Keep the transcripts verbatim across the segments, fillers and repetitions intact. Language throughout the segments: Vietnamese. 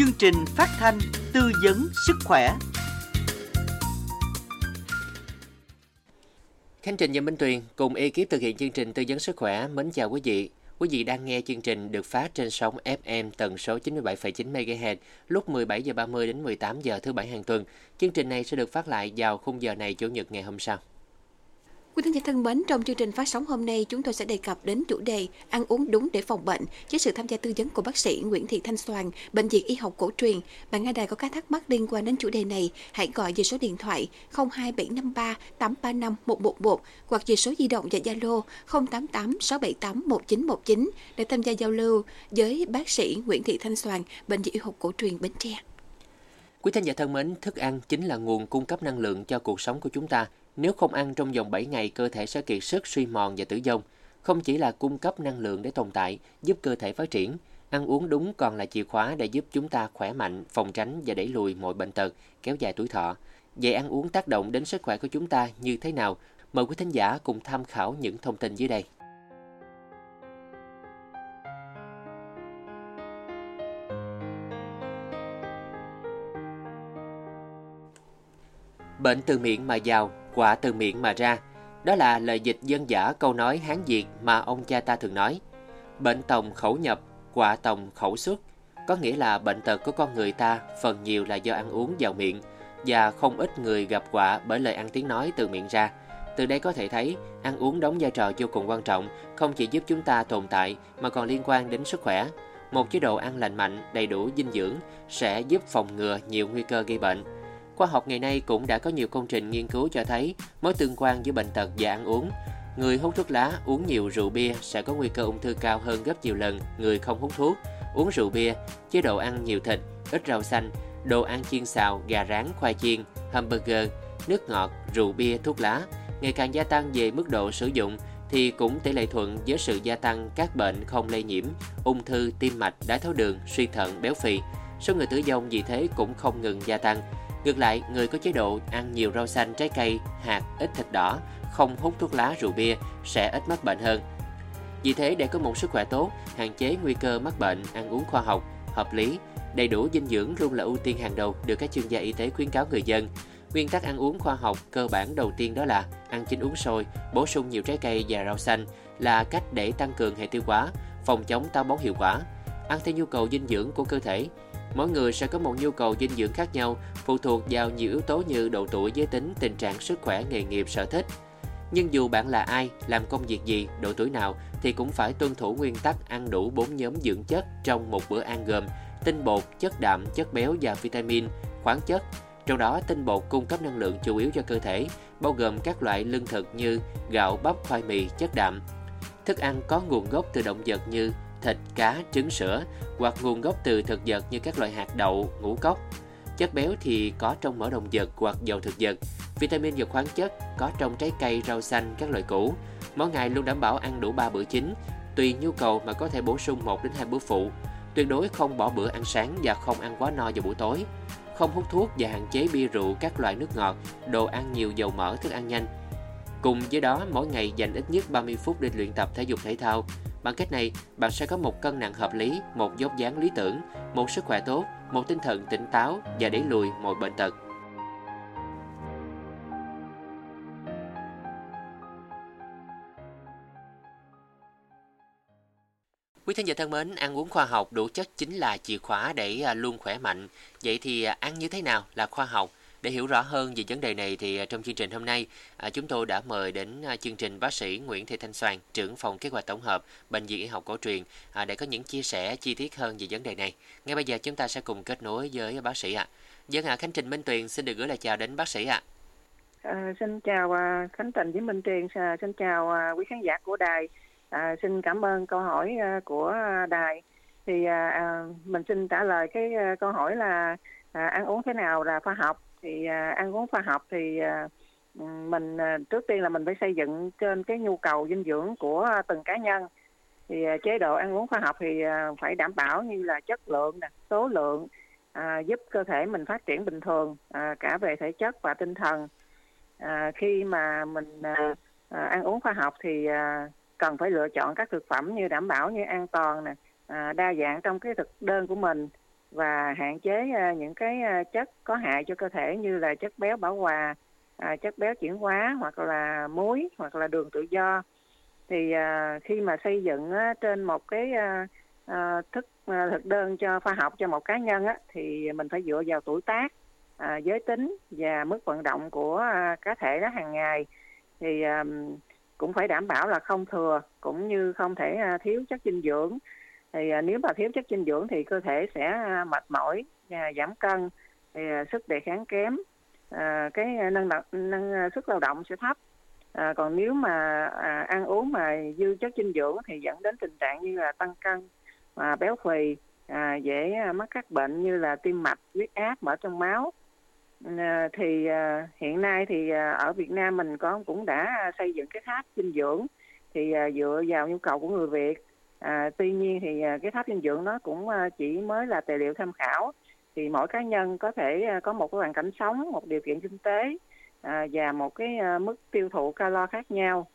chương trình phát thanh tư vấn sức khỏe. Khánh Trân và Minh Tuyền cùng ekip thực hiện chương trình tư vấn sức khỏe. Mến chào quý vị. Quý vị đang nghe chương trình được phát trên sóng ép em tần số chín mươi bảy phẩy chín MHz lúc mười bảy giờ ba mươi đến mười tám giờ thứ bảy hàng tuần. Chương trình này sẽ được phát lại vào khung giờ này chủ nhật ngày hôm sau. Quý thính giả thân mến, trong chương trình phát sóng hôm nay, chúng tôi sẽ đề cập đến chủ đề ăn uống đúng để phòng bệnh với sự tham gia tư vấn của bác sĩ Nguyễn Thị Thanh Xoan, Bệnh viện Y học cổ truyền. Bạn nghe đài có các thắc mắc liên quan đến chủ đề này, hãy gọi về số điện thoại không hai bảy năm ba tám ba năm một một một hoặc về số di động và Zalo không tám tám sáu bảy tám một chín một chín để tham gia giao lưu với bác sĩ Nguyễn Thị Thanh Xoan, Bệnh viện Y học cổ truyền Bến Tre. Quý thính giả thân mến, thức ăn chính là nguồn cung cấp năng lượng cho cuộc sống của chúng ta. Nếu không ăn trong vòng bảy ngày, cơ thể sẽ kiệt sức, suy mòn và tử vong. Không chỉ là cung cấp năng lượng để tồn tại, giúp cơ thể phát triển, ăn uống đúng còn là chìa khóa để giúp chúng ta khỏe mạnh, phòng tránh và đẩy lùi mọi bệnh tật, kéo dài tuổi thọ. Vậy ăn uống tác động đến sức khỏe của chúng ta như thế nào? Mời quý thính giả cùng tham khảo những thông tin dưới đây. Bệnh từ miệng mà vào, quả từ miệng mà ra. Đó là lời dịch dân dã câu nói Hán Việt mà ông cha ta thường nói. Bệnh tòng khẩu nhập, quả tòng khẩu xuất. Có nghĩa là bệnh tật của con người ta phần nhiều là do ăn uống vào miệng, và không ít người gặp quả bởi lời ăn tiếng nói từ miệng ra. Từ đây có thể thấy, ăn uống đóng vai trò vô cùng quan trọng, không chỉ giúp chúng ta tồn tại mà còn liên quan đến sức khỏe. Một chế độ ăn lành mạnh, đầy đủ dinh dưỡng sẽ giúp phòng ngừa nhiều nguy cơ gây bệnh. Khoa học ngày nay cũng đã có nhiều công trình nghiên cứu cho thấy mối tương quan giữa bệnh tật và ăn uống. Người hút thuốc lá, uống nhiều rượu bia sẽ có nguy cơ ung thư cao hơn gấp nhiều lần người không hút thuốc, uống rượu bia. Chế độ ăn nhiều thịt, ít rau xanh, đồ ăn chiên xào, gà rán, khoai chiên, hamburger, nước ngọt, rượu bia, thuốc lá ngày càng gia tăng về mức độ sử dụng thì cũng tỷ lệ thuận với sự gia tăng các bệnh không lây nhiễm, ung thư, tim mạch, đái tháo đường, suy thận, béo phì. Số người tử vong vì thế cũng không ngừng gia tăng. Ngược lại, người có chế độ ăn nhiều rau xanh, trái cây, hạt, ít thịt đỏ, không hút thuốc lá, rượu bia sẽ ít mắc bệnh hơn. Vì thế, để có một sức khỏe tốt, hạn chế nguy cơ mắc bệnh, ăn uống khoa học, hợp lý, đầy đủ dinh dưỡng luôn là ưu tiên hàng đầu được các chuyên gia y tế khuyến cáo người dân. Nguyên tắc ăn uống khoa học cơ bản đầu tiên đó là ăn chín uống sôi, bổ sung nhiều trái cây và rau xanh là cách để tăng cường hệ tiêu hóa, phòng chống táo bón hiệu quả. Ăn theo nhu cầu dinh dưỡng của cơ thể. Mỗi người sẽ có một nhu cầu dinh dưỡng khác nhau, phụ thuộc vào nhiều yếu tố như độ tuổi, giới tính, tình trạng sức khỏe, nghề nghiệp, sở thích. Nhưng dù bạn là ai, làm công việc gì, độ tuổi nào thì cũng phải tuân thủ nguyên tắc ăn đủ bốn nhóm dưỡng chất trong một bữa ăn gồm tinh bột, chất đạm, chất béo và vitamin, khoáng chất. Trong đó, tinh bột cung cấp năng lượng chủ yếu cho cơ thể, bao gồm các loại lương thực như gạo, bắp, khoai mì, chất đạm. Thức ăn có nguồn gốc từ động vật như thịt, cá, trứng, sữa hoặc nguồn gốc từ thực vật như các loại hạt đậu, ngũ cốc. Chất béo thì có trong mỡ động vật hoặc dầu thực vật. Vitamin và khoáng chất có trong trái cây, rau xanh, các loại củ. Mỗi ngày luôn đảm bảo ăn đủ ba bữa chính, tùy nhu cầu mà có thể bổ sung một đến hai bữa phụ. Tuyệt đối không bỏ bữa ăn sáng và không ăn quá no vào buổi tối. Không hút thuốc và hạn chế bia rượu, các loại nước ngọt, đồ ăn nhiều dầu mỡ, thức ăn nhanh. Cùng với đó, mỗi ngày dành ít nhất ba mươi phút để luyện tập thể dục thể thao. Bằng cách này, bạn sẽ có một cân nặng hợp lý, một vóc dáng lý tưởng, một sức khỏe tốt, một tinh thần tỉnh táo và đẩy lùi mọi bệnh tật. Quý thính giả thân mến, ăn uống khoa học đủ chất chính là chìa khóa để luôn khỏe mạnh. Vậy thì ăn như thế nào là khoa học? Để hiểu rõ hơn về vấn đề này thì trong chương trình hôm nay, chúng tôi đã mời đến chương trình bác sĩ Nguyễn Thị Thanh Xoan, trưởng phòng kế hoạch tổng hợp Bệnh viện Y học cổ truyền để có những chia sẻ chi tiết hơn về vấn đề này. Ngay bây giờ chúng ta sẽ cùng kết nối với bác sĩ ạ. Vâng ạ, Khánh Trinh, Minh Tuyền xin được gửi lời chào đến bác sĩ ạ. À, xin chào Khánh Trinh với Minh Tuyền, xin chào quý khán giả của đài. À, xin cảm ơn câu hỏi của đài. Thì à, mình xin trả lời cái câu hỏi là à, ăn uống thế nào là khoa học. Thì à, ăn uống khoa học thì à, mình à, trước tiên là mình phải xây dựng trên cái nhu cầu dinh dưỡng của à, từng cá nhân. Thì à, chế độ ăn uống khoa học thì à, phải đảm bảo như là chất lượng, số lượng, à, giúp cơ thể mình phát triển bình thường à, cả về thể chất và tinh thần. À, khi mà mình à, à, ăn uống khoa học thì à, cần phải lựa chọn các thực phẩm như đảm bảo như an toàn nè, à, đa dạng trong cái thực đơn của mình. và hạn chế những cái chất có hại cho cơ thể như là chất béo bão hòa, chất béo chuyển hóa hoặc là muối hoặc là đường tự do. Thì khi mà xây dựng trên một cái thức thực đơn cho khoa học cho một cá nhân thì mình phải dựa vào tuổi tác, giới tính và mức vận động của cá thể đó hàng ngày. Thì cũng phải đảm bảo là không thừa cũng như không thể thiếu chất dinh dưỡng. Thì nếu mà thiếu chất dinh dưỡng thì cơ thể sẽ mệt mỏi, giảm cân, thì sức đề kháng kém, cái năng, năng sức lao động sẽ thấp. À, còn nếu mà à, ăn uống mà dư chất dinh dưỡng thì dẫn đến tình trạng như là tăng cân, à, béo phì, à, dễ mắc các bệnh như là tim mạch, huyết áp, mỡ trong máu. À, thì à, hiện nay thì à, ở Việt Nam mình có cũng đã xây dựng cái tháp dinh dưỡng thì à, dựa vào nhu cầu của người Việt. À, tuy nhiên thì à, cái tháp dinh dưỡng nó cũng à, chỉ mới là tài liệu tham khảo. Thì mỗi cá nhân có thể à, có một cái hoàn cảnh sống, một điều kiện kinh tế À, và một cái à, mức tiêu thụ calo khác nhau.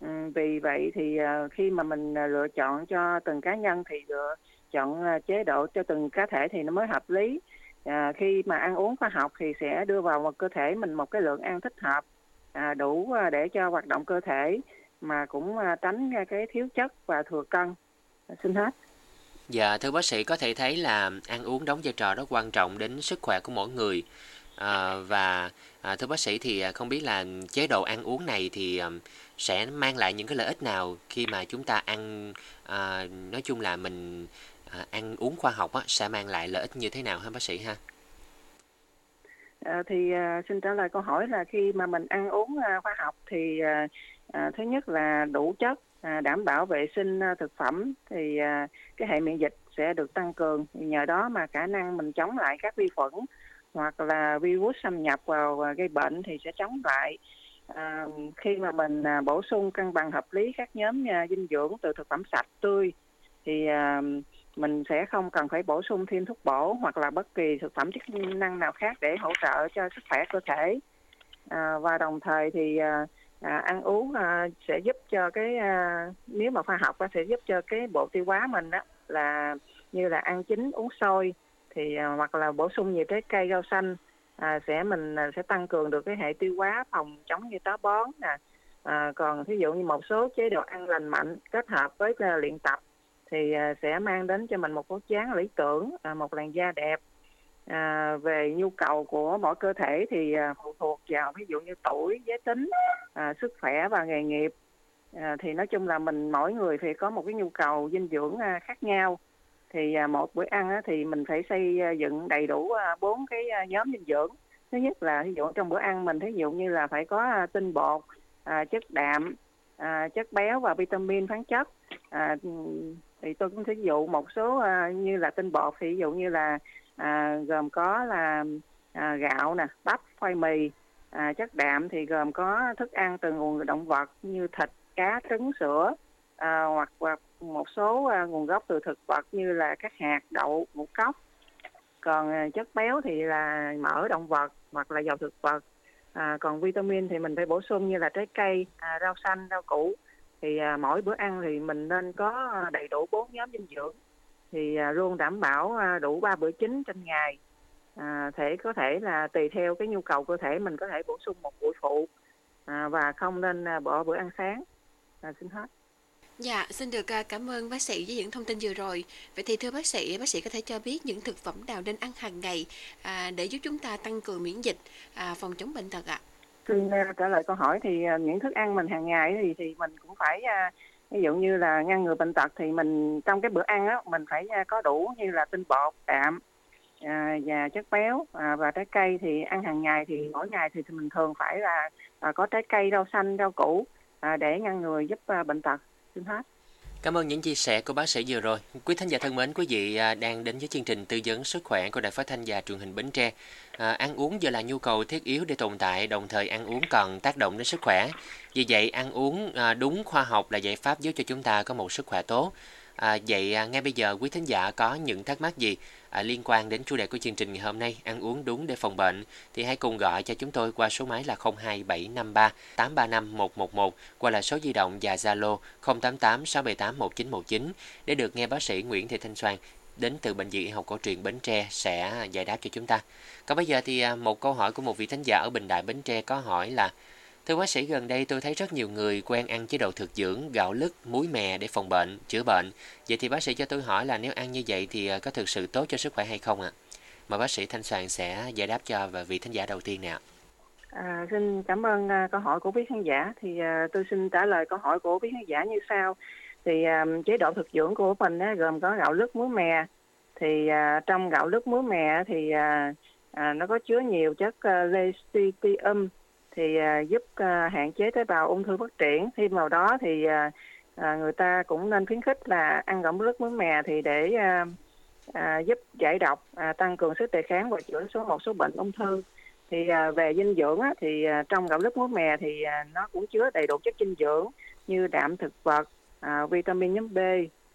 Ừ, vì vậy thì à, khi mà mình à, lựa chọn cho từng cá nhân thì lựa chọn à, chế độ cho từng cá thể thì nó mới hợp lý. À, khi mà ăn uống khoa học thì sẽ đưa vào một cơ thể mình một cái lượng ăn thích hợp, à, đủ à, để cho hoạt động cơ thể mà cũng à, tránh à, cái thiếu chất và thừa cân. À, xin hết. Dạ, thưa bác sĩ, có thể thấy là ăn uống đóng vai trò rất quan trọng đến sức khỏe của mỗi người. À, và à, thưa bác sĩ thì không biết là chế độ ăn uống này thì um, sẽ mang lại những cái lợi ích nào khi mà chúng ta ăn, à, nói chung là mình à, ăn uống khoa học á, sẽ mang lại lợi ích như thế nào hả bác sĩ ha? À, thì à, xin trả lời câu hỏi là khi mà mình ăn uống à, khoa học thì à, à, thứ nhất là đủ chất, à, đảm bảo vệ sinh à, thực phẩm thì à, cái hệ miễn dịch sẽ được tăng cường, nhờ đó mà khả năng mình chống lại các vi khuẩn hoặc là virus xâm nhập vào gây bệnh thì sẽ chống lại. À, khi mà mình bổ sung cân bằng hợp lý các nhóm dinh dưỡng từ thực phẩm sạch tươi thì à, mình sẽ không cần phải bổ sung thêm thuốc bổ hoặc là bất kỳ thực phẩm chức năng nào khác để hỗ trợ cho sức khỏe cơ thể. À, và đồng thời thì à, à, ăn uống à, sẽ giúp cho cái à, nếu mà khoa học sẽ giúp cho cái bộ tiêu hóa mình á, là như là ăn chín uống sôi thì hoặc là bổ sung nhiều trái cây rau xanh à, sẽ mình sẽ tăng cường được cái hệ tiêu hóa phòng chống như táo bón nè. À, còn ví dụ như một số chế độ ăn lành mạnh kết hợp với uh, luyện tập thì uh, sẽ mang đến cho mình một vóc dáng lý tưởng, uh, một làn da đẹp. À, về nhu cầu của mỗi cơ thể thì uh, phụ thuộc vào ví dụ như tuổi, giới tính, uh, sức khỏe và nghề nghiệp. À, thì nói chung là mình mỗi người thì có một cái nhu cầu dinh dưỡng uh, khác nhau. Thì một bữa ăn thì mình phải xây dựng đầy đủ bốn cái nhóm dinh dưỡng. Thứ nhất là ví dụ trong bữa ăn mình thí dụ như là phải có tinh bột, chất đạm, chất béo và vitamin khoáng chất. Thì tôi cũng thí dụ một số như là tinh bột thì ví dụ như là gồm có là gạo nè, bắp, khoai mì. Chất đạm thì gồm có thức ăn từ nguồn động vật như thịt, cá, trứng, sữa à, hoặc hoặc một số à, nguồn gốc từ thực vật như là các hạt, đậu, ngũ cốc. Còn à, chất béo thì là mỡ động vật hoặc là dầu thực vật. À, còn vitamin thì mình phải bổ sung như là trái cây, à, rau xanh, rau củ. Thì à, mỗi bữa ăn thì mình nên có đầy đủ bốn nhóm dinh dưỡng. Thì à, luôn đảm bảo à, đủ ba bữa chính trên ngày. À, thể có thể là tùy theo cái nhu cầu cơ thể mình có thể bổ sung một bữa phụ à, và không nên à, bỏ bữa ăn sáng. À, xin hết. Dạ, xin được cảm ơn bác sĩ với những thông tin vừa rồi. Vậy thì thưa bác sĩ, bác sĩ có thể cho biết những thực phẩm nào nên ăn hàng ngày à, để giúp chúng ta tăng cường miễn dịch, à, phòng chống bệnh tật ạ? À? Xin trả lời câu hỏi thì những thức ăn mình hàng ngày thì thì mình cũng phải à, ví dụ như là ngăn ngừa bệnh tật thì mình trong cái bữa ăn đó, mình phải à, có đủ như là tinh bột, đạm à, và chất béo à, và trái cây thì ăn hàng ngày thì mỗi ngày thì mình thường phải là à, có trái cây, rau xanh, rau củ à, để ngăn ngừa giúp à, bệnh tật. Cảm ơn những chia sẻ của bác sĩ vừa rồi. Quý thính giả thân mến, quý vị đang đến với chương trình tư vấn sức khỏe của Đài Phát Thanh và Truyền hình Bến Tre. À, ăn uống giờ là nhu cầu thiết yếu để tồn tại, đồng thời ăn uống còn tác động đến sức khỏe. Vì vậy, ăn uống đúng khoa học là giải pháp giúp cho chúng ta có một sức khỏe tốt. À, vậy ngay bây giờ quý thính giả có những thắc mắc gì à, liên quan đến chủ đề của chương trình ngày hôm nay, ăn uống đúng để phòng bệnh, thì hãy cùng gọi cho chúng tôi qua số máy là không hai bảy năm ba tám ba năm một một một, qua là số di động và Zalo không tám tám sáu bảy tám một chín một chín để được nghe bác sĩ Nguyễn Thị Thanh Xoan đến từ Bệnh viện Y học cổ truyền Bến Tre sẽ giải đáp cho chúng ta. Còn bây giờ thì một câu hỏi của một vị thính giả ở Bình Đại, Bến Tre có hỏi là: thưa bác sĩ, gần đây tôi thấy rất nhiều người quen ăn chế độ thực dưỡng, gạo lứt, muối mè để phòng bệnh, chữa bệnh. Vậy thì bác sĩ cho tôi hỏi là nếu ăn như vậy thì có thực sự tốt cho sức khỏe hay không ạ? À? Mà bác sĩ Thanh Xoan sẽ giải đáp cho vị thính giả đầu tiên nè. À, xin cảm ơn câu hỏi của quý khán giả. Thì à, tôi xin trả lời câu hỏi của quý khán giả như sau. Thì à, chế độ thực dưỡng của mình á, gồm có gạo lứt, muối mè. Thì à, trong gạo lứt, muối mè thì à, à, nó có chứa nhiều chất à, lecithin. Thì à, giúp à, hạn chế tế bào ung thư phát triển. Thêm vào đó thì à, à, người ta cũng nên khuyến khích là ăn gạo lứt muối mè thì để à, à, giúp giải độc, à, tăng cường sức đề kháng và chữa số một số bệnh ung thư. Thì à, về dinh dưỡng á, thì à, trong gạo lứt muối mè thì à, nó cũng chứa đầy đủ chất dinh dưỡng như đạm thực vật, à, vitamin nhóm B,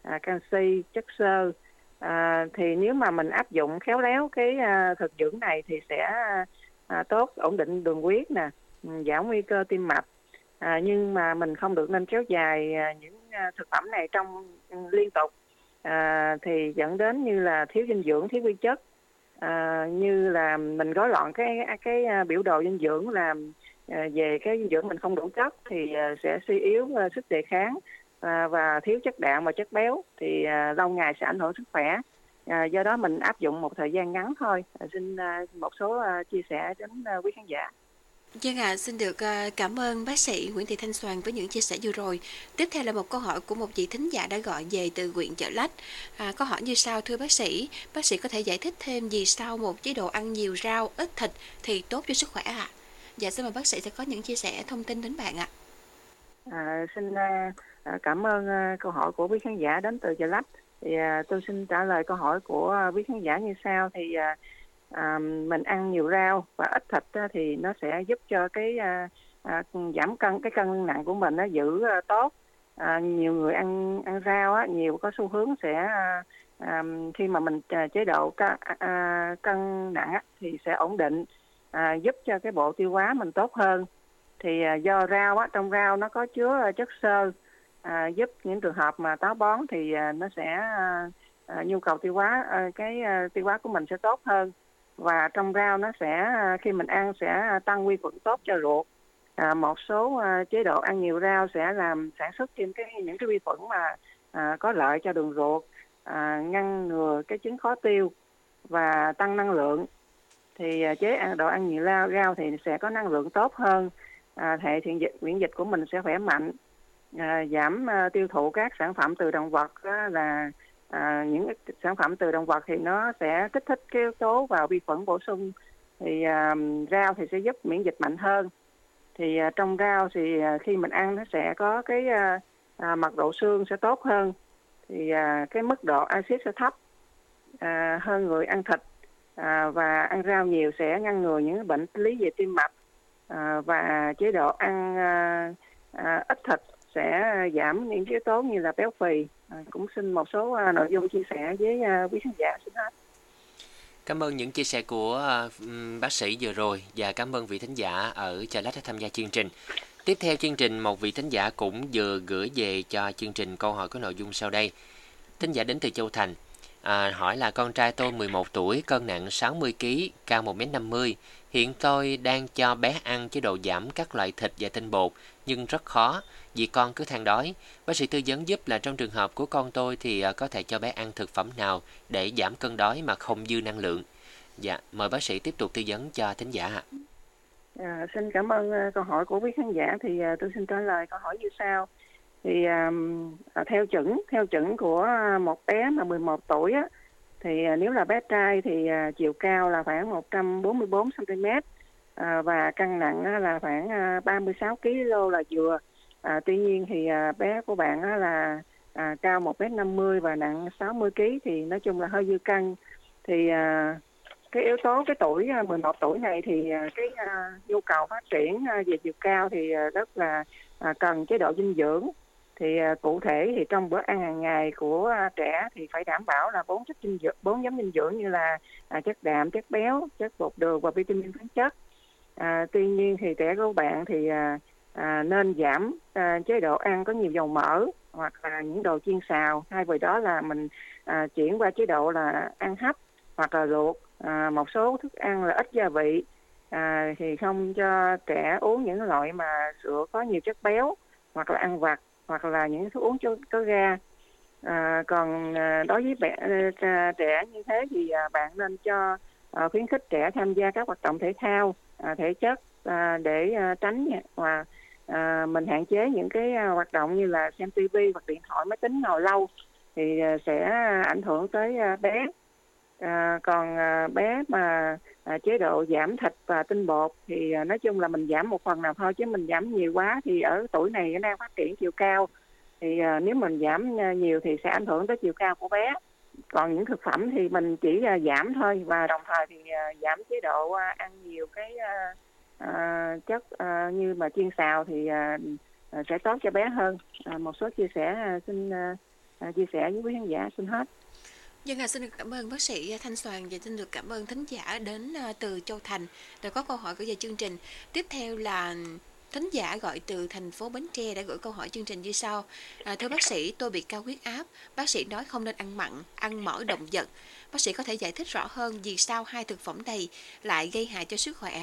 à, canxi, chất xơ. À, thì nếu mà mình áp dụng khéo léo cái à, thực dưỡng này thì sẽ à, tốt, ổn định đường huyết nè, giảm nguy cơ tim mạch. À, nhưng mà mình không được nên kéo dài à, những à, thực phẩm này trong liên tục, à, thì dẫn đến như là thiếu dinh dưỡng, thiếu vi chất. À, như là mình gói gọn cái cái biểu đồ dinh dưỡng là à, về cái dinh dưỡng mình không đủ chất thì à, sẽ suy yếu à, sức đề kháng à, và thiếu chất đạm và chất béo thì à, lâu ngày sẽ ảnh hưởng sức khỏe. À, do đó mình áp dụng một thời gian ngắn thôi. À, xin à, một số à, chia sẻ đến à, quý khán giả. Vâng ạ, à, xin được cảm ơn bác sĩ Nguyễn Thị Thanh Xoan với những chia sẻ vừa rồi. Tiếp theo là một câu hỏi của một vị thính giả đã gọi về từ huyện Chợ Lách. À, câu hỏi như sau: thưa bác sĩ, bác sĩ có thể giải thích thêm vì sao một chế độ ăn nhiều rau, ít thịt thì tốt cho sức khỏe ạ? À? Dạ, xin mời bác sĩ sẽ có những chia sẻ thông tin đến bạn ạ. À. À, xin cảm ơn câu hỏi của quý khán giả đến từ Chợ Lách. Thì tôi xin trả lời câu hỏi của quý khán giả như sau. Thì À, mình ăn nhiều rau và ít thịt á, thì nó sẽ giúp cho cái à, à, giảm cân, cái cân nặng của mình nó giữ à, tốt. À, nhiều người ăn ăn rau á, nhiều có xu hướng sẽ à, à, khi mà mình à, chế độ ca, à, cân nặng á, thì sẽ ổn định, à, giúp cho cái bộ tiêu hóa mình tốt hơn. Thì à, do rau á, trong rau nó có chứa chất xơ, à, giúp những trường hợp mà táo bón thì à, nó sẽ à, à, nhu cầu tiêu hóa à, cái à, tiêu hóa của mình sẽ tốt hơn. Và trong rau nó sẽ, khi mình ăn sẽ tăng vi khuẩn tốt cho ruột. À, một số à, chế độ ăn nhiều rau sẽ làm sản xuất thêm cái, những cái vi khuẩn mà à, có lợi cho đường ruột, à, ngăn ngừa cái chứng khó tiêu và tăng năng lượng. Thì à, chế ăn đồ ăn nhiều rau, rau thì sẽ có năng lượng tốt hơn, à, hệ thiện dịch, miễn dịch của mình sẽ khỏe mạnh, à, giảm à, tiêu thụ các sản phẩm từ động vật á, là... À, những sản phẩm từ động vật thì nó sẽ kích thích cái yếu tố vào vi khuẩn bổ sung. Thì à, rau thì sẽ giúp miễn dịch mạnh hơn. Thì à, trong rau thì à, khi mình ăn nó sẽ có cái à, à, mật độ xương sẽ tốt hơn. Thì à, cái mức độ axit sẽ thấp à, hơn người ăn thịt, à, và ăn rau nhiều sẽ ngăn ngừa những bệnh lý về tim mạch, à, và chế độ ăn à, à, ít thịt sẽ giảm những yếu tố như là béo phì. À, cũng xin một số à, nội dung chia sẻ với à, quý khán giả. Xin hết. Cảm ơn những chia sẻ của à, bác sĩ vừa rồi và cảm ơn vị thính giả ở Chợ Lách đã tham gia chương trình. Tiếp theo chương trình, một vị thính giả cũng vừa gửi về cho chương trình câu hỏi có nội dung sau đây. Thính giả đến từ Châu Thành à, hỏi là: con trai tôi mười một tuổi, cân nặng sáu mươi ki lô gam, cao một mét năm mươi. Hiện tôi đang cho bé ăn chế độ giảm các loại thịt và tinh bột nhưng rất khó vì con cứ than đói. Bác sĩ tư vấn giúp là trong trường hợp của con tôi thì có thể cho bé ăn thực phẩm nào để giảm cơn đói mà không dư năng lượng. Dạ, mời bác sĩ tiếp tục tư vấn cho thính giả ạ. À, xin cảm ơn câu hỏi của quý khán giả. Thì tôi xin trả lời câu hỏi như sau. Thì theo chuẩn, theo chuẩn của một bé mà mười một tuổi á, thì nếu là bé trai thì chiều cao là khoảng một trăm bốn mươi tư xăng ti mét và cân nặng là khoảng ba mươi sáu ki lô gam là vừa. À, tuy nhiên thì bé của bạn là à, cao một mét năm mươi và nặng sáu mươi ki lô gam thì nói chung là hơi dư cân. Thì à, cái yếu tố cái tuổi mười một tuổi này thì cái à, nhu cầu phát triển về chiều cao thì rất là à, cần chế độ dinh dưỡng. Thì à, cụ thể thì trong bữa ăn hàng ngày của à, trẻ thì phải đảm bảo là bốn chất dinh dưỡng, bốn nhóm dinh dưỡng như là à, chất đạm, chất béo, chất bột đường và vitamin khoáng chất. À, tuy nhiên thì trẻ của bạn thì à, à, nên giảm à, chế độ ăn có nhiều dầu mỡ, hoặc là những đồ chiên xào. Thay vì đó là mình à, chuyển qua chế độ là ăn hấp hoặc là luộc, à, một số thức ăn là ít gia vị, à, thì không cho trẻ uống những loại mà sữa có nhiều chất béo hoặc là ăn vặt hoặc là những thức uống có ga. À, còn đối với bé, à, trẻ như thế thì à, bạn nên cho à, khuyến khích trẻ tham gia các hoạt động thể thao, à, thể chất à, để à, tránh và à, mình hạn chế những cái à, hoạt động như là xem tivi hoặc điện thoại máy tính ngồi lâu thì à, sẽ ảnh hưởng tới à, bé. À, còn à, bé mà à, chế độ giảm thịt và tinh bột thì à, nói chung là mình giảm một phần nào thôi, chứ mình giảm nhiều quá thì ở tuổi này nó đang phát triển chiều cao. Thì à, nếu mình giảm nhiều thì sẽ ảnh hưởng tới chiều cao của bé. Còn những thực phẩm thì mình chỉ à, giảm thôi, và đồng thời thì à, giảm chế độ à, ăn nhiều cái à, à, chất à, như mà chiên xào thì à, à, sẽ tốt cho bé hơn. À, một số chia sẻ à, xin à, chia sẻ với quý khán giả xin hết. Dân à, xin cảm ơn bác sĩ Thanh Xoan và xin được cảm ơn thính giả đến từ Châu Thành đã có câu hỏi gửi về chương trình. Tiếp theo là thính giả gọi từ thành phố Bến Tre đã gửi câu hỏi chương trình như sau. À, thưa bác sĩ, tôi bị cao huyết áp. Bác sĩ nói không nên ăn mặn, ăn mỡ động vật. Bác sĩ có thể giải thích rõ hơn vì sao hai thực phẩm này lại gây hại cho sức khỏe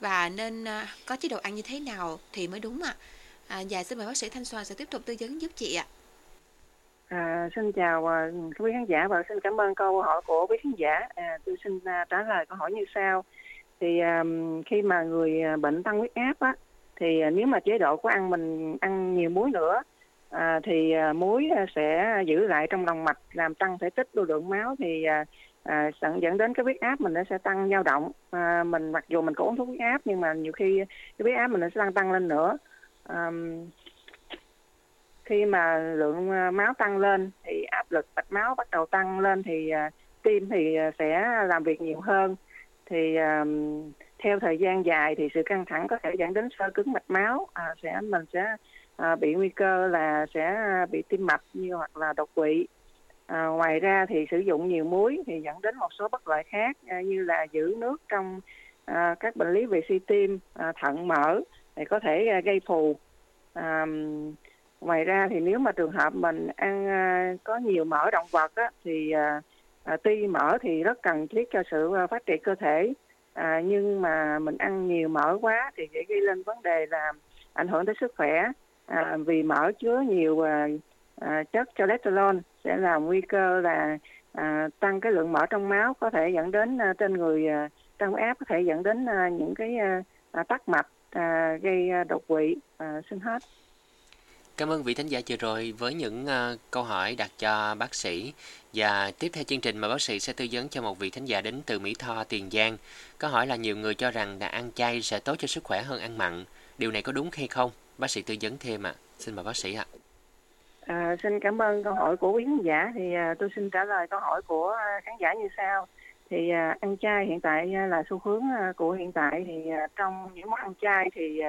và nên à, có chế độ ăn như thế nào thì mới đúng ạ? À. À, và xin mời bác sĩ Thanh Xoan sẽ tiếp tục tư vấn giúp chị ạ. À. À, xin chào uh, quý khán giả và xin cảm ơn câu hỏi của quý khán giả. À, tôi xin uh, trả lời câu hỏi như sau. Thì um, khi mà người uh, bệnh tăng huyết áp á, thì uh, nếu mà chế độ của ăn mình ăn nhiều muối nữa, uh, thì uh, muối uh, sẽ giữ lại trong lòng mạch làm tăng thể tích lưu lượng máu, thì uh, uh, dẫn đến cái huyết áp mình nó sẽ tăng dao động. Uh, mình mặc dù mình có uống thuốc huyết áp nhưng mà nhiều khi cái huyết áp mình nó sẽ tăng tăng lên nữa. Um, Khi mà lượng máu tăng lên thì áp lực mạch máu bắt đầu tăng lên, thì uh, tim thì sẽ làm việc nhiều hơn. Thì um, theo thời gian dài thì sự căng thẳng có thể dẫn đến xơ cứng mạch máu, à, sẽ mình sẽ uh, bị nguy cơ là sẽ bị tim mạch như hoặc là đột quỵ. À, ngoài ra thì sử dụng nhiều muối thì dẫn đến một số bất lợi khác uh, như là giữ nước trong uh, các bệnh lý về suy tim, uh, thận mỡ thì có thể uh, gây phù. Um, Ngoài ra thì nếu mà trường hợp mình ăn à, có nhiều mỡ động vật á, thì à, à, tuy mỡ thì rất cần thiết cho sự à, phát triển cơ thể, à, nhưng mà mình ăn nhiều mỡ quá thì dễ gây lên vấn đề là ảnh hưởng tới sức khỏe, à, vì mỡ chứa nhiều à, à, chất cholesterol sẽ làm nguy cơ là à, tăng cái lượng mỡ trong máu, có thể dẫn đến à, trên người à, tăng áp, có thể dẫn đến à, những cái à, tắc mạch, à, gây à, đột quỵ. À, xin hết. Cảm ơn vị thính giả vừa rồi với những uh, câu hỏi đặt cho bác sĩ. Và tiếp theo chương trình mà bác sĩ sẽ tư vấn cho một vị thính giả đến từ Mỹ Tho, Tiền Giang. Có hỏi là nhiều người cho rằng là ăn chay sẽ tốt cho sức khỏe hơn ăn mặn. Điều này có đúng hay không? Bác sĩ tư vấn thêm ạ. À. Xin mời bác sĩ ạ. À. À, xin cảm ơn câu hỏi của quý khán giả. Thì à, tôi xin trả lời câu hỏi của à, khán giả như sau. Thì à, ăn chay hiện tại à, là xu hướng à, của hiện tại. Thì à, trong những món ăn chay thì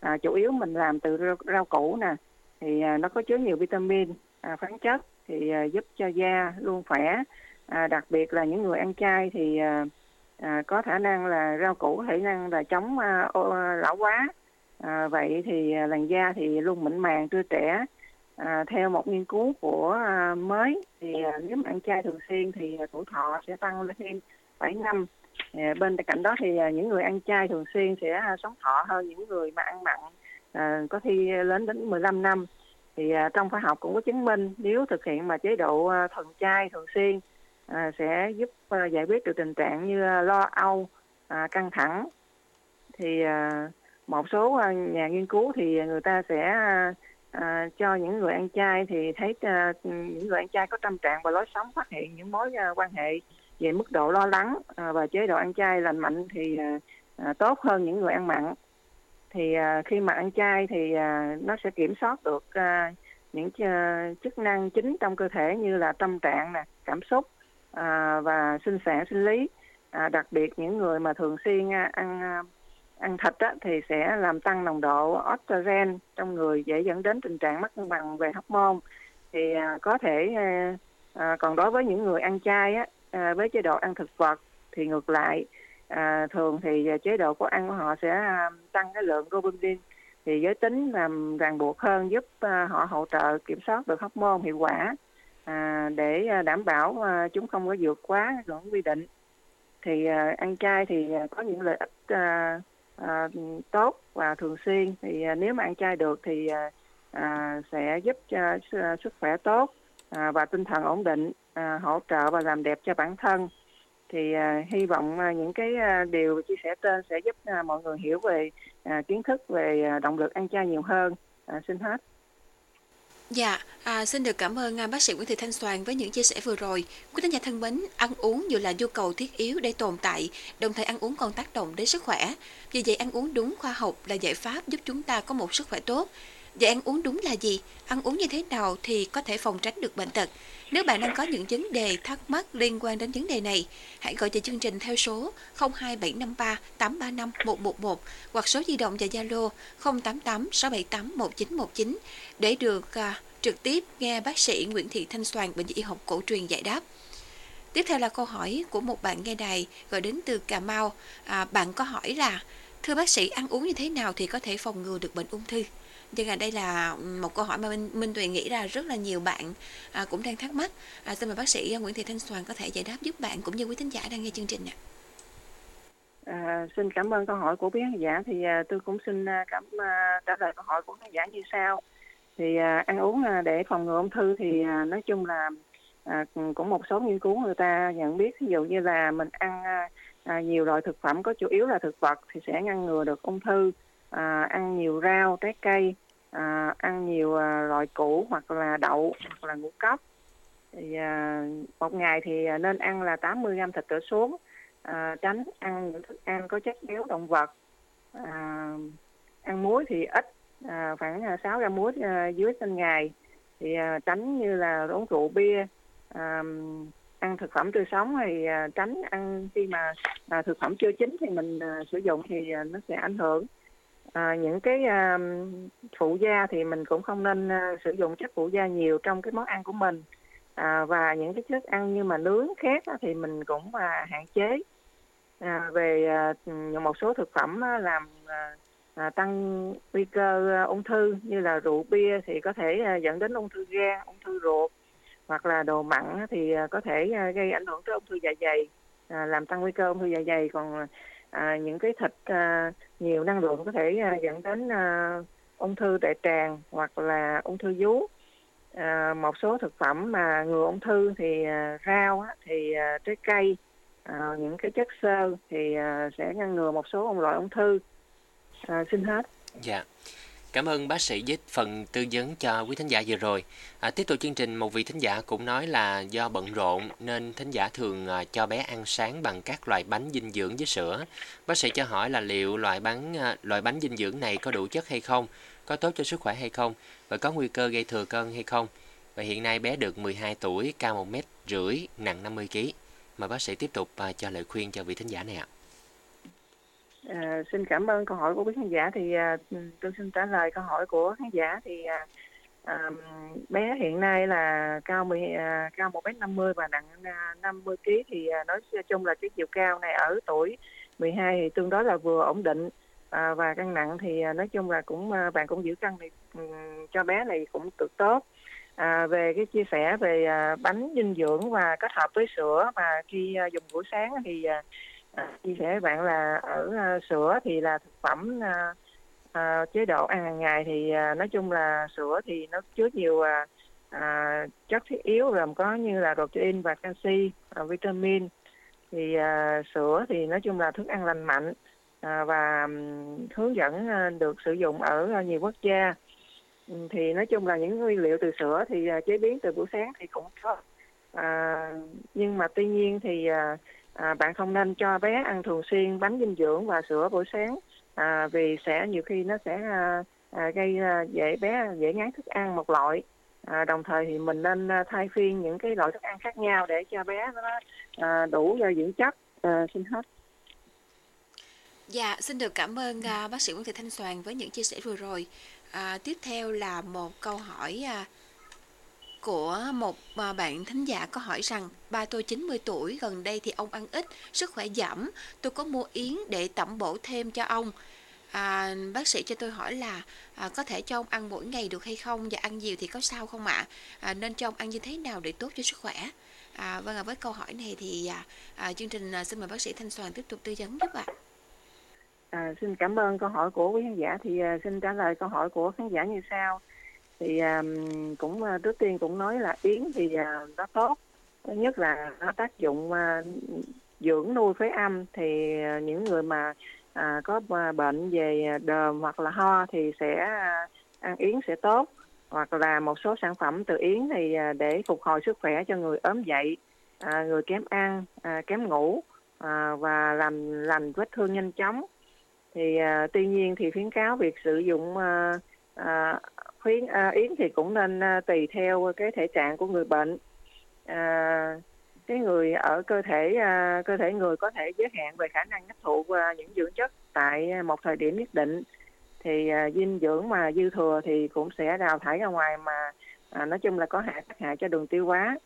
à, chủ yếu mình làm từ rau, rau củ nè. Thì nó có chứa nhiều vitamin, khoáng chất thì giúp cho da luôn khỏe. À, đặc biệt là những người ăn chay thì à, có khả năng là rau củ có khả năng là chống à, lão hóa. À, vậy thì làn da thì luôn mịn màng, tươi trẻ. À, theo một nghiên cứu của à, mới thì à, nếu mà ăn chay thường xuyên thì tuổi thọ sẽ tăng lên thêm bảy năm. À, bên cạnh đó thì à, những người ăn chay thường xuyên sẽ à, sống thọ hơn những người mà ăn mặn. À, có khi lên đến mười lăm năm. Thì à, trong khoa học cũng có chứng minh nếu thực hiện mà chế độ à, thuần chay thường xuyên à, sẽ giúp à, giải quyết được tình trạng như à, lo âu, à, căng thẳng. Thì à, một số à, nhà nghiên cứu thì người ta sẽ à, à, cho những người ăn chay thì thấy à, những người ăn chay có tâm trạng và lối sống phát hiện những mối à, quan hệ về mức độ lo lắng, à, và chế độ ăn chay lành mạnh thì à, à, tốt hơn những người ăn mặn. Thì à, khi mà ăn chay thì à, nó sẽ kiểm soát được à, những à, chức năng chính trong cơ thể như là tâm trạng, nè, cảm xúc à, và sinh sản sinh lý. À, đặc biệt những người mà thường xuyên à, ăn à, ăn thịt á, thì sẽ làm tăng nồng độ estrogen trong người, dễ dẫn đến tình trạng mất cân bằng về hormone. Thì à, có thể à, à, còn đối với những người ăn chay á, à, với chế độ ăn thực vật thì ngược lại. À, thường thì chế độ của ăn của họ sẽ à, tăng cái lượng globulin thì giới tính làm ràng buộc hơn, giúp họ hỗ trợ kiểm soát được hormone hiệu quả à, để đảm bảo chúng không có vượt quá ngưỡng quy định. Thì à, ăn chay thì có những lợi ích à, à, tốt và thường xuyên. Thì à, nếu mà ăn chay được thì à, sẽ giúp cho sức khỏe tốt à, và tinh thần ổn định, à, hỗ trợ và làm đẹp cho bản thân. Thì à, hy vọng à, những cái à, điều chia sẻ trên sẽ giúp à, mọi người hiểu về à, kiến thức về à, động lực ăn chay nhiều hơn. À, xin hết. Dạ, à, xin được cảm ơn à, bác sĩ Nguyễn Thị Thanh Xoan với những chia sẻ vừa rồi. Quý khán giả thân mến, ăn uống vừa là nhu cầu thiết yếu để tồn tại, đồng thời ăn uống còn tác động đến sức khỏe. Vì vậy, ăn uống đúng khoa học là giải pháp giúp chúng ta có một sức khỏe tốt. Vậy ăn uống đúng là gì? Ăn uống như thế nào thì có thể phòng tránh được bệnh tật? Nếu bạn đang có những vấn đề thắc mắc liên quan đến vấn đề này, hãy gọi cho chương trình theo số không hai bảy năm ba tám ba năm một một một hoặc số di động và Zalo không tám tám sáu bảy tám một chín một chín để được uh, trực tiếp nghe bác sĩ Nguyễn Thị Thanh Xoan, Bệnh viện Y học cổ truyền giải đáp. Tiếp theo là câu hỏi của một bạn nghe đài gọi đến từ Cà Mau. À, bạn có hỏi là: thưa bác sĩ, ăn uống như thế nào thì có thể phòng ngừa được bệnh ung thư? Nhưng mà đây là một câu hỏi mà Minh, Minh Tuyền nghĩ là rất là nhiều bạn à, cũng đang thắc mắc. À, xin mời bác sĩ Nguyễn Thị Thanh Xoan có thể giải đáp giúp bạn cũng như quý thính giả đang nghe chương trình ạ. À, xin cảm ơn câu hỏi của quý khán giả. Thì à, tôi cũng xin cảm à, trả lời câu hỏi của khán giả như sau. Thì à, ăn uống à, để phòng ngừa ung thư thì à, nói chung là à, cũng một số nghiên cứu người ta nhận biết, ví dụ như là mình ăn à, nhiều loại thực phẩm có chủ yếu là thực vật thì sẽ ngăn ngừa được ung thư. À, ăn nhiều rau, trái cây, à, ăn nhiều à, loại củ hoặc là đậu hoặc là ngũ cốc. Thì, à, một ngày thì nên ăn là tám mươi gam thịt trở xuống, à, tránh ăn những thức ăn có chất béo động vật. À, ăn muối thì ít, à, khoảng sáu gam muối à, dưới trên ngày. Thì à, tránh như là uống rượu bia, à, ăn thực phẩm tươi sống thì à, tránh ăn khi mà à, thực phẩm chưa chín thì mình à, sử dụng thì à, nó sẽ ảnh hưởng. À, những cái à, phụ gia thì mình cũng không nên à, sử dụng chất phụ gia nhiều trong cái món ăn của mình, à, và những cái thức ăn như mà nướng khét á, thì mình cũng à, hạn chế. À, về à, một số thực phẩm á, làm à, tăng nguy cơ à, ung thư như là rượu bia thì có thể à, dẫn đến ung thư gan, ung thư ruột, hoặc là đồ mặn á, thì à, có thể à, gây ảnh hưởng tới ung thư dạ dày, à, làm tăng nguy cơ ung thư dạ dày. Còn À, những cái thịt à, nhiều năng lượng có thể à, dẫn đến à, ung thư đại tràng hoặc là ung thư vú. À, một số thực phẩm mà ngừa ung thư thì à, rau á, thì à, trái cây, à, những cái chất xơ thì à, sẽ ngăn ngừa một số loại ung thư. À, xin hết. Dạ, cảm ơn bác sĩ với phần tư vấn cho quý thính giả vừa rồi. À, tiếp tục chương trình, một vị thính giả cũng nói là do bận rộn nên thính giả thường à, cho bé ăn sáng bằng các loại bánh dinh dưỡng với sữa. Bác sĩ cho hỏi là liệu loại bánh à, loại bánh dinh dưỡng này có đủ chất hay không, có tốt cho sức khỏe hay không và có nguy cơ gây thừa cân hay không. Và hiện nay bé được mười hai tuổi, cao một mét rưỡi, nặng năm mươi ki lô gam. Mà bác sĩ tiếp tục à, cho lời khuyên cho vị thính giả này ạ. À. À, xin cảm ơn câu hỏi của quý khán giả. Thì à, tôi xin trả lời câu hỏi của khán giả. Thì à, à, bé hiện nay là cao mười, à, cao một mét năm mươi và nặng năm mươi ki lô gam. Thì à, nói chung là cái chiều cao này ở tuổi mười hai thì tương đối là vừa ổn định, à, và cân nặng thì à, nói chung là cũng à, bạn cũng giữ cân thì um, cho bé này cũng cực tốt. À, về cái chia sẻ về à, bánh dinh dưỡng và kết hợp với sữa mà khi à, dùng buổi sáng thì à, À, chia sẻ với bạn là ở à, sữa thì là thực phẩm à, à, chế độ ăn hàng ngày thì à, nói chung là sữa thì nó chứa nhiều à, à, chất thiết yếu gồm có như là protein và canxi, à, vitamin. Thì à, sữa thì nói chung là thức ăn lành mạnh à, và hướng dẫn à, được sử dụng ở à, nhiều quốc gia. Thì nói chung là những nguyên liệu từ sữa thì à, chế biến từ buổi sáng thì cũng có, à, nhưng mà tuy nhiên thì à, À, bạn không nên cho bé ăn thường xuyên bánh dinh dưỡng và sữa buổi sáng, à, vì sẽ nhiều khi nó sẽ à, à, gây à, dễ bé dễ ngán thức ăn một loại. À, đồng thời thì mình nên thay phiên những cái loại thức ăn khác nhau để cho bé nó à, đủ dưỡng chất. À, xin hết. Dạ, xin được cảm ơn à, bác sĩ Nguyễn Thị Thanh Xoan với những chia sẻ vừa rồi. À, tiếp theo là một câu hỏi à, của một bạn thính giả có hỏi rằng: ba tôi chín mươi tuổi, gần đây thì ông ăn ít, sức khỏe giảm. Tôi có mua yến để tẩm bổ thêm cho ông. à, bác sĩ cho tôi hỏi là à, có thể cho ông ăn mỗi ngày được hay không, và ăn nhiều thì có sao không ạ? À, nên cho ông ăn như thế nào để tốt cho sức khỏe? À, vâng ạ, à, với câu hỏi này thì à, à, chương trình à, xin mời bác sĩ Thanh Xoan tiếp tục tư vấn giúp ạ. À, xin cảm ơn câu hỏi của quý khán giả. Thì à, xin trả lời câu hỏi của khán giả như sau. Thì à, cũng à, trước tiên cũng nói là yến thì à, nó tốt. Thứ nhất là nó tác dụng à, dưỡng nuôi phế âm. Thì à, những người mà à, có bệnh về đờm hoặc là ho thì sẽ à, ăn yến sẽ tốt. Hoặc là một số sản phẩm từ yến thì à, để phục hồi sức khỏe cho người ốm dậy, à, người kém ăn, à, kém ngủ à, và làm lành vết thương nhanh chóng. Thì à, tuy nhiên thì khuyến cáo việc sử dụng à, à, khuyến à, yến thì cũng nên à, tùy theo cái thể trạng của người bệnh. À, cái người ở cơ thể à, cơ thể người có thể giới hạn về khả năng hấp thụ à, những dưỡng chất tại một thời điểm nhất định. Thì à, dinh dưỡng mà dư thừa thì cũng sẽ đào thải ra ngoài, mà à, nói chung là có hại tác hại cho đường tiêu hóa.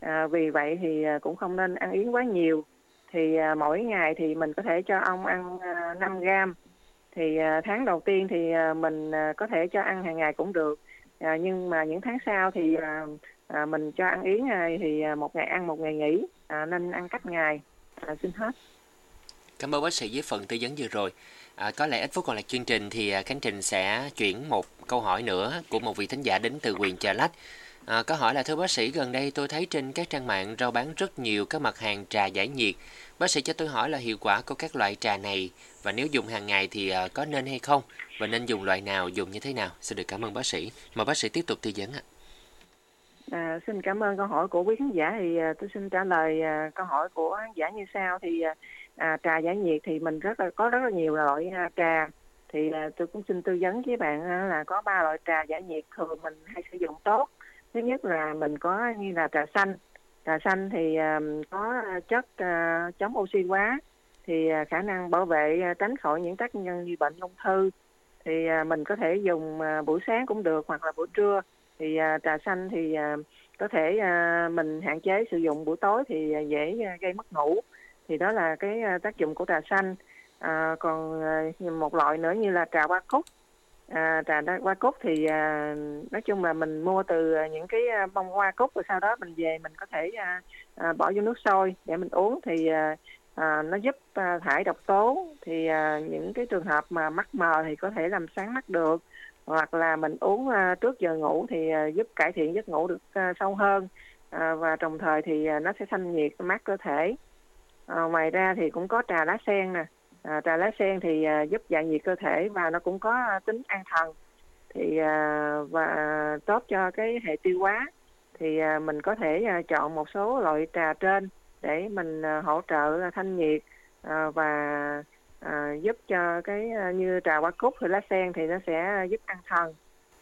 À, vì vậy thì à, cũng không nên ăn yến quá nhiều. Thì à, mỗi ngày thì mình có thể cho ông ăn à, năm gram. Thì à, tháng đầu tiên thì à, mình à, có thể cho ăn hàng ngày cũng được. À, nhưng mà những tháng sau thì à, à, mình cho ăn yến à, thì à, một ngày ăn một ngày nghỉ. À, nên ăn cách ngày. À, xin hết. Cảm ơn bác sĩ với phần tư vấn vừa rồi. À, có lẽ ít phút còn lại chương trình thì à, Khánh Trình sẽ chuyển một câu hỏi nữa của một vị thính giả đến từ huyện Chợ Lách. À, có hỏi là thưa bác sĩ, gần đây tôi thấy trên các trang mạng rao bán rất nhiều các mặt hàng trà giải nhiệt. Bác sĩ cho tôi hỏi là hiệu quả của các loại trà này, và nếu dùng hàng ngày thì à, có nên hay không, và nên dùng loại nào, dùng như thế nào? Xin được cảm ơn bác sĩ. Mời bác sĩ tiếp tục tư vấn ạ. À, xin cảm ơn câu hỏi của quý khán giả. Thì à, tôi xin trả lời à, câu hỏi của khán giả như sau. Thì à, trà giải nhiệt thì mình rất là có rất là nhiều loại à, trà. Thì à, tôi cũng xin tư vấn với bạn à, là có ba loại trà giải nhiệt thường mình hay sử dụng tốt. Thứ nhất là mình có như là trà xanh. Trà xanh thì um, có chất uh, chống oxy hóa, thì uh, khả năng bảo vệ uh, tránh khỏi những tác nhân như bệnh ung thư. Thì uh, mình có thể dùng uh, buổi sáng cũng được, hoặc là buổi trưa. Thì uh, trà xanh thì uh, có thể uh, mình hạn chế sử dụng buổi tối, thì uh, dễ uh, gây mất ngủ. Thì đó là cái uh, tác dụng của trà xanh. Uh, còn uh, một loại nữa như là trà hoa cúc. À, trà hoa cúc thì à, nói chung là mình mua từ những cái bông hoa cúc, rồi sau đó mình về mình có thể à, à, bỏ vô nước sôi để mình uống. Thì à, à, nó giúp à, thải độc tố. Thì à, những cái trường hợp mà mắt mờ thì có thể làm sáng mắt được, hoặc là mình uống à, trước giờ ngủ thì à, giúp cải thiện giấc ngủ được à, sâu hơn, à, và đồng thời thì à, nó sẽ thanh nhiệt mát cơ thể. À, ngoài ra thì cũng có trà lá sen nè. À, trà lá sen thì à, giúp giải nhiệt cơ thể, và nó cũng có à, tính an thần, thì à, và à, tốt cho cái hệ tiêu hóa. Thì à, mình có thể à, chọn một số loại trà trên để mình à, hỗ trợ à, thanh nhiệt à, và à, giúp cho cái à, như trà hoa cúc thì lá sen thì nó sẽ à, giúp an thần.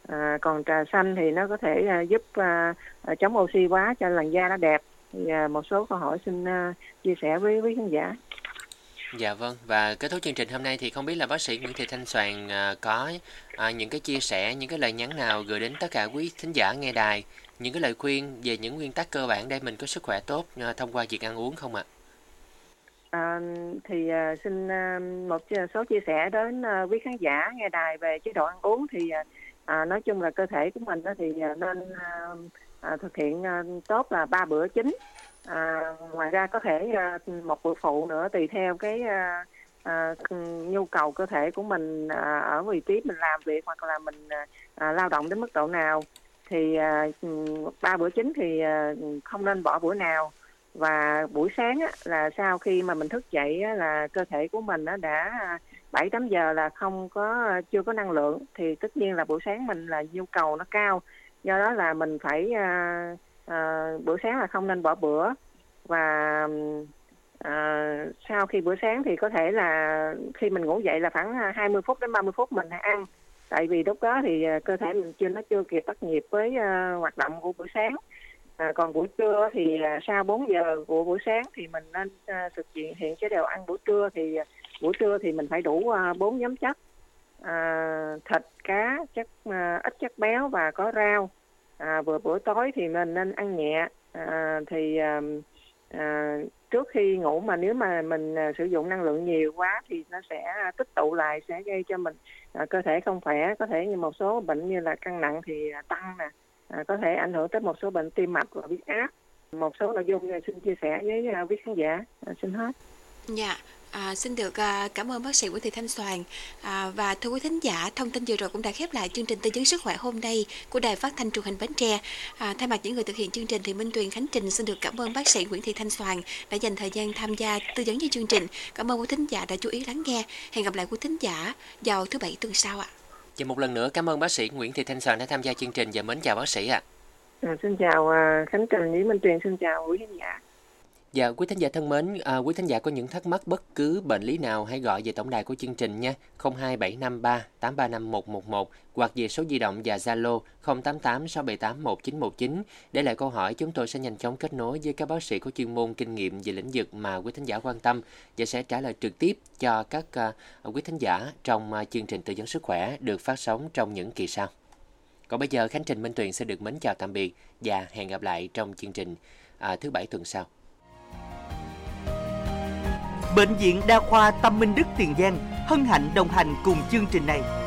À, còn trà xanh thì nó có thể à, giúp à, chống oxy hóa cho làn da nó đẹp. Thì à, một số câu hỏi xin à, chia sẻ với với khán giả. Dạ vâng, và kết thúc chương trình hôm nay thì không biết là bác sĩ Nguyễn Thị Thanh Xoan có những cái chia sẻ, những cái lời nhắn nào gửi đến tất cả quý thính giả nghe đài, những cái lời khuyên về những nguyên tắc cơ bản để mình có sức khỏe tốt thông qua việc ăn uống không ạ? À, thì xin một số chia sẻ đến quý khán giả nghe đài về chế độ ăn uống. Thì à, nói chung là cơ thể của mình thì nên à, thực hiện tốt là ba bữa chính. À, ngoài ra có thể à, một bữa phụ nữa, tùy theo cái à, à, nhu cầu cơ thể của mình à, ở vị trí mình làm việc hoặc là mình à, lao động đến mức độ nào. Thì à, ba bữa chính thì à, không nên bỏ bữa nào. Và buổi sáng á, là sau khi mà mình thức dậy á, là cơ thể của mình á, đã bảy tám giờ là không có chưa có năng lượng. Thì tất nhiên là buổi sáng mình là nhu cầu nó cao, do đó là mình phải à, À, bữa sáng là không nên bỏ bữa. Và à, sau khi bữa sáng thì có thể là khi mình ngủ dậy là khoảng hai mươi phút đến ba mươi phút mình hãy ăn. Tại vì lúc đó thì cơ thể mình chưa nó chưa kịp bắt nhịp với à, hoạt động của buổi sáng. à, Còn buổi trưa thì à, sau bốn giờ của buổi sáng thì mình nên à, thực hiện hiện chế độ ăn buổi trưa. Thì buổi trưa thì mình phải đủ à, bốn nhóm chất à, thịt, cá, chất à, ít chất béo và có rau. À, vừa buổi tối thì mình nên ăn nhẹ. à, thì à, à, trước khi ngủ mà nếu mà mình à, sử dụng năng lượng nhiều quá thì nó sẽ à, tích tụ lại, sẽ gây cho mình à, cơ thể không khỏe, có thể như một số bệnh như là căng nặng thì à, tăng nè, à, có thể ảnh hưởng tới một số bệnh tim mạch và huyết áp. Một số nội dung xin chia sẻ với à, quý khán giả, à, xin hết. Dạ, à, xin được à, cảm ơn bác sĩ Nguyễn Thị Thanh Xoan. À, và thưa quý thính giả, thông tin vừa rồi cũng đã khép lại chương trình tư vấn sức khỏe hôm nay của Đài Phát Thanh Truyền Hình Bến Tre. À, thay mặt những người thực hiện chương trình thì Minh Tuyền, Khánh Trân xin được cảm ơn bác sĩ Nguyễn Thị Thanh Xoan đã dành thời gian tham gia tư vấn cho chương trình. Cảm ơn quý thính giả đã chú ý lắng nghe. Hẹn gặp lại quý thính giả vào thứ Bảy tuần sau ạ. À. Và một lần nữa cảm ơn bác sĩ Nguyễn Thị Thanh Xoan đã tham gia chương trình và mến chào bác sĩ ạ. À. À, xin chào à, Khánh Trân, với Minh Tuyền xin chào quý khán giả. Dạ, quý thính giả thân mến, à, quý thính giả có những thắc mắc bất cứ bệnh lý nào hãy gọi về tổng đài của chương trình nha, không hai bảy năm ba tám ba năm một một một hoặc về số di động và Zalo không tám tám sáu bảy tám một chín một chín để lại câu hỏi, chúng tôi sẽ nhanh chóng kết nối với các bác sĩ có chuyên môn kinh nghiệm về lĩnh vực mà quý thính giả quan tâm và sẽ trả lời trực tiếp cho các uh, quý thính giả trong uh, chương trình tư vấn sức khỏe được phát sóng trong những kỳ sau. Còn bây giờ Khánh Trình, Minh Tuyền sẽ được mến chào tạm biệt và hẹn gặp lại trong chương trình uh, thứ Bảy tuần sau. Bệnh viện Đa khoa Tâm Minh Đức Tiền Giang hân hạnh đồng hành cùng chương trình này.